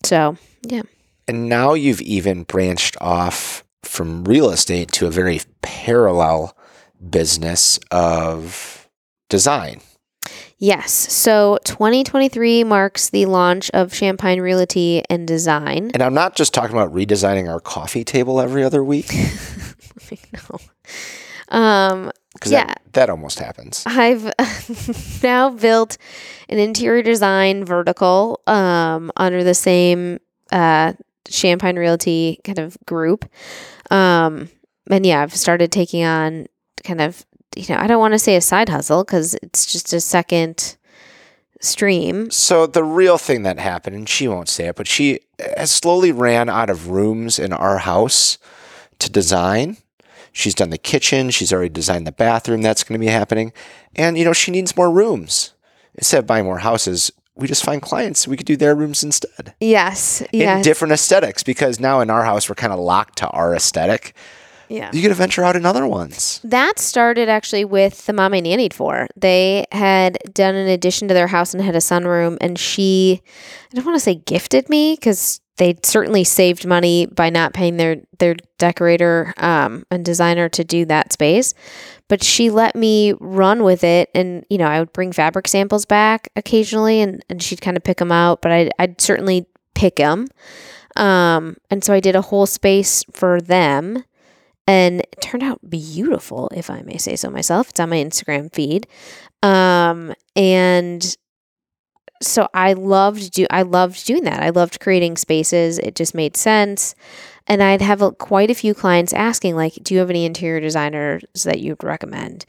So, yeah. And now you've even branched off from real estate to a very parallel business of design. Yes. So twenty twenty-three marks the launch of Champagne Realty and Design. And I'm not just talking about redesigning our coffee table every other week. No. Um, Because yeah. that, that almost happens. I've now built an interior design vertical um, under the same uh Champagne Realty kind of group. Um, and yeah, I've started taking on kind of, you know, I don't want to say a side hustle because it's just a second stream. So the real thing that happened, and she won't say it, but she has slowly ran out of rooms in our house to design. She's done the kitchen. She's already designed the bathroom. That's going to be happening. And, you know, she needs more rooms. Instead of buying more houses, we just find clients. We could do their rooms instead. Yes. Yes. In different aesthetics, because now in our house, we're kind of locked to our aesthetic. Yeah. You could venture out in other ones. That started actually with the mom I nannied for. They had done an addition to their house and had a sunroom. And she, I don't want to say gifted me, because they certainly saved money by not paying their, their decorator um, and designer to do that space. But she let me run with it. And, you know, I would bring fabric samples back occasionally and, and she'd kind of pick them out, but I'd, I'd certainly pick them. Um, and so I did a whole space for them and it turned out beautiful, if I may say so myself. It's on my Instagram feed. Um, and so I loved do I loved doing that. I loved creating spaces. It just made sense. And I'd have a, quite a few clients asking, like, do you have any interior designers that you'd recommend?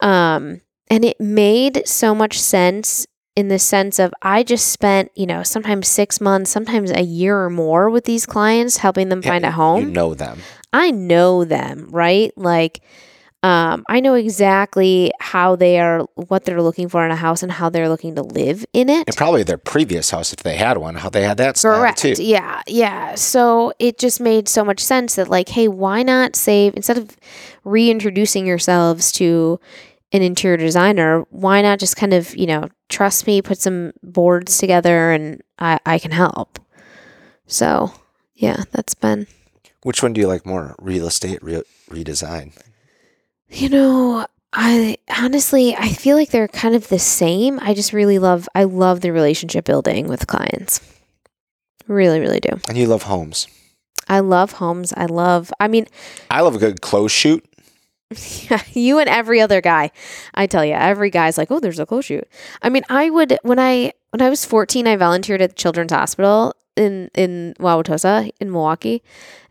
Um, and it made so much sense in the sense of I just spent, you know, sometimes six months, sometimes a year or more with these clients, helping them find yeah, a home. You know them. I know them, right? Like, um, I know exactly how they are, what they're looking for in a house and how they're looking to live in it. And probably their previous house, if they had one, how they had that style too. Correct. Yeah. Yeah. So it just made so much sense that, like, hey, why not save, instead of reintroducing yourselves to an interior designer, why not just kind of, you know, trust me, put some boards together and I, I can help. So yeah, that's been. Which one do you like more? Real estate, re- redesign? You know, I honestly, I feel like they're kind of the same. I just really love, I love the relationship building with clients. Really, really do. And you love homes. I love homes. I love, I mean. I love a good close shoot. Yeah, you and every other guy. I tell you, every guy's like, oh, there's a close shoot. I mean, I would, when I, when I was fourteen, I volunteered at the Children's Hospital in, in Wauwatosa in Milwaukee.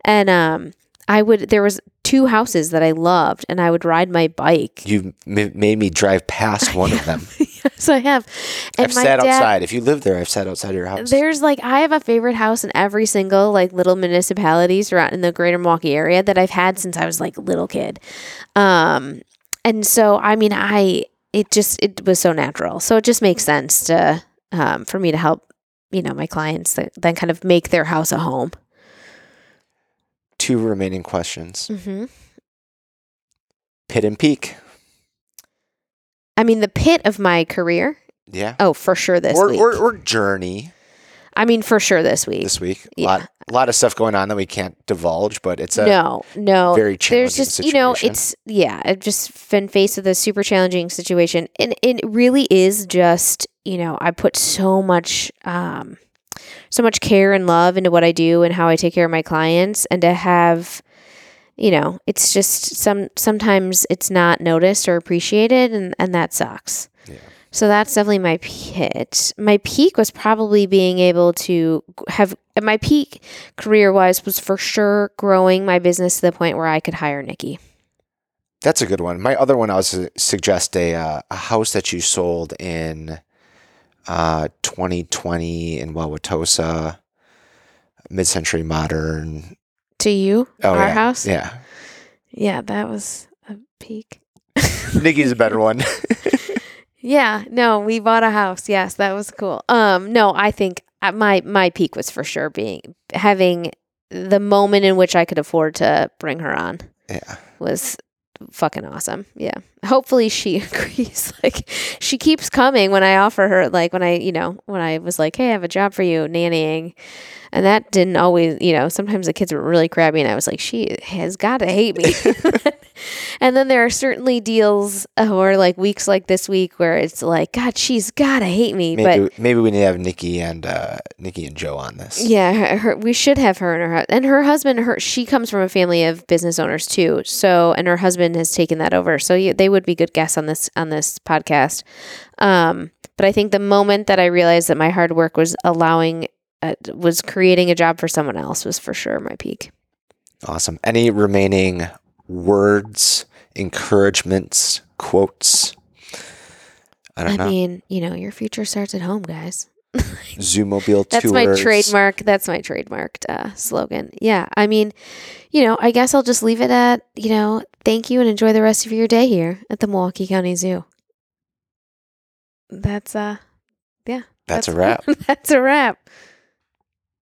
And, um, I would, there was two houses that I loved and I would ride my bike. You m- made me drive past one of them. Yes, I have. And I've sat dad, outside. If you live there, I've sat outside your house. There's like, I have a favorite house in every single like little municipalities around in the greater Milwaukee area that I've had since I was like little kid. Um, and so, I mean, I, it just, it was so natural. So it just makes sense to, um, for me to help, you know, my clients that then kind of make their house a home. Two remaining questions. Mm-hmm. Pit and peak. I mean, the pit of my career. Yeah. Oh, for sure this or, week. Or, or journey. I mean, for sure this week. This week. Yeah. A lot, a lot of stuff going on that we can't divulge, but it's a no, no. very challenging There's just, situation. You know, it's, yeah, I've just been faced with a super challenging situation. And it really is just, you know, I put so much um, so much care and love into what I do and how I take care of my clients, and to have, you know, it's just some, sometimes it's not noticed or appreciated, and, and that sucks. Yeah. So that's definitely my pit. My peak was probably being able to have, my peak career-wise was for sure growing my business to the point where I could hire Nikki. That's a good one. My other one, I was suggest a, uh, a house that you sold in uh, twenty twenty in Wauwatosa, mid-century modern. To you? Oh, our yeah. house? Yeah. Yeah, that was a peak. Nikki's a better one. Yeah, no, we bought a house. Yes, that was cool. Um, no, I think my my peak was for sure being having the moment in which I could afford to bring her on. Yeah, was fucking awesome. Yeah, hopefully she agrees. Like she keeps coming when I offer her. Like when I, you know, when I was like, hey, I have a job for you, nannying, and that didn't always, you know, sometimes the kids were really crabby, and I was like, she has got to hate me. And then there are certainly deals or like weeks like this week where it's like, God, she's gotta hate me. Maybe, but maybe we need to have Nikki and uh, Nikki and Joe on this. Yeah, her, her, we should have her and her and her husband. Her she comes from a family of business owners too. So and her husband has taken that over. So you, they would be good guests on this on this podcast. Um, but I think the moment that I realized that my hard work was allowing uh, was creating a job for someone else was for sure my peak. Awesome. Any remaining words, encouragements, quotes? I don't I know. I mean, you know, your future starts at home, guys. Zoomobile That's tours. my trademark. That's my trademarked uh, slogan. Yeah. I mean, you know, I guess I'll just leave it at, you know, thank you and enjoy the rest of your day here at the Milwaukee County Zoo. That's, uh, yeah. That's, that's a wrap. That's a wrap.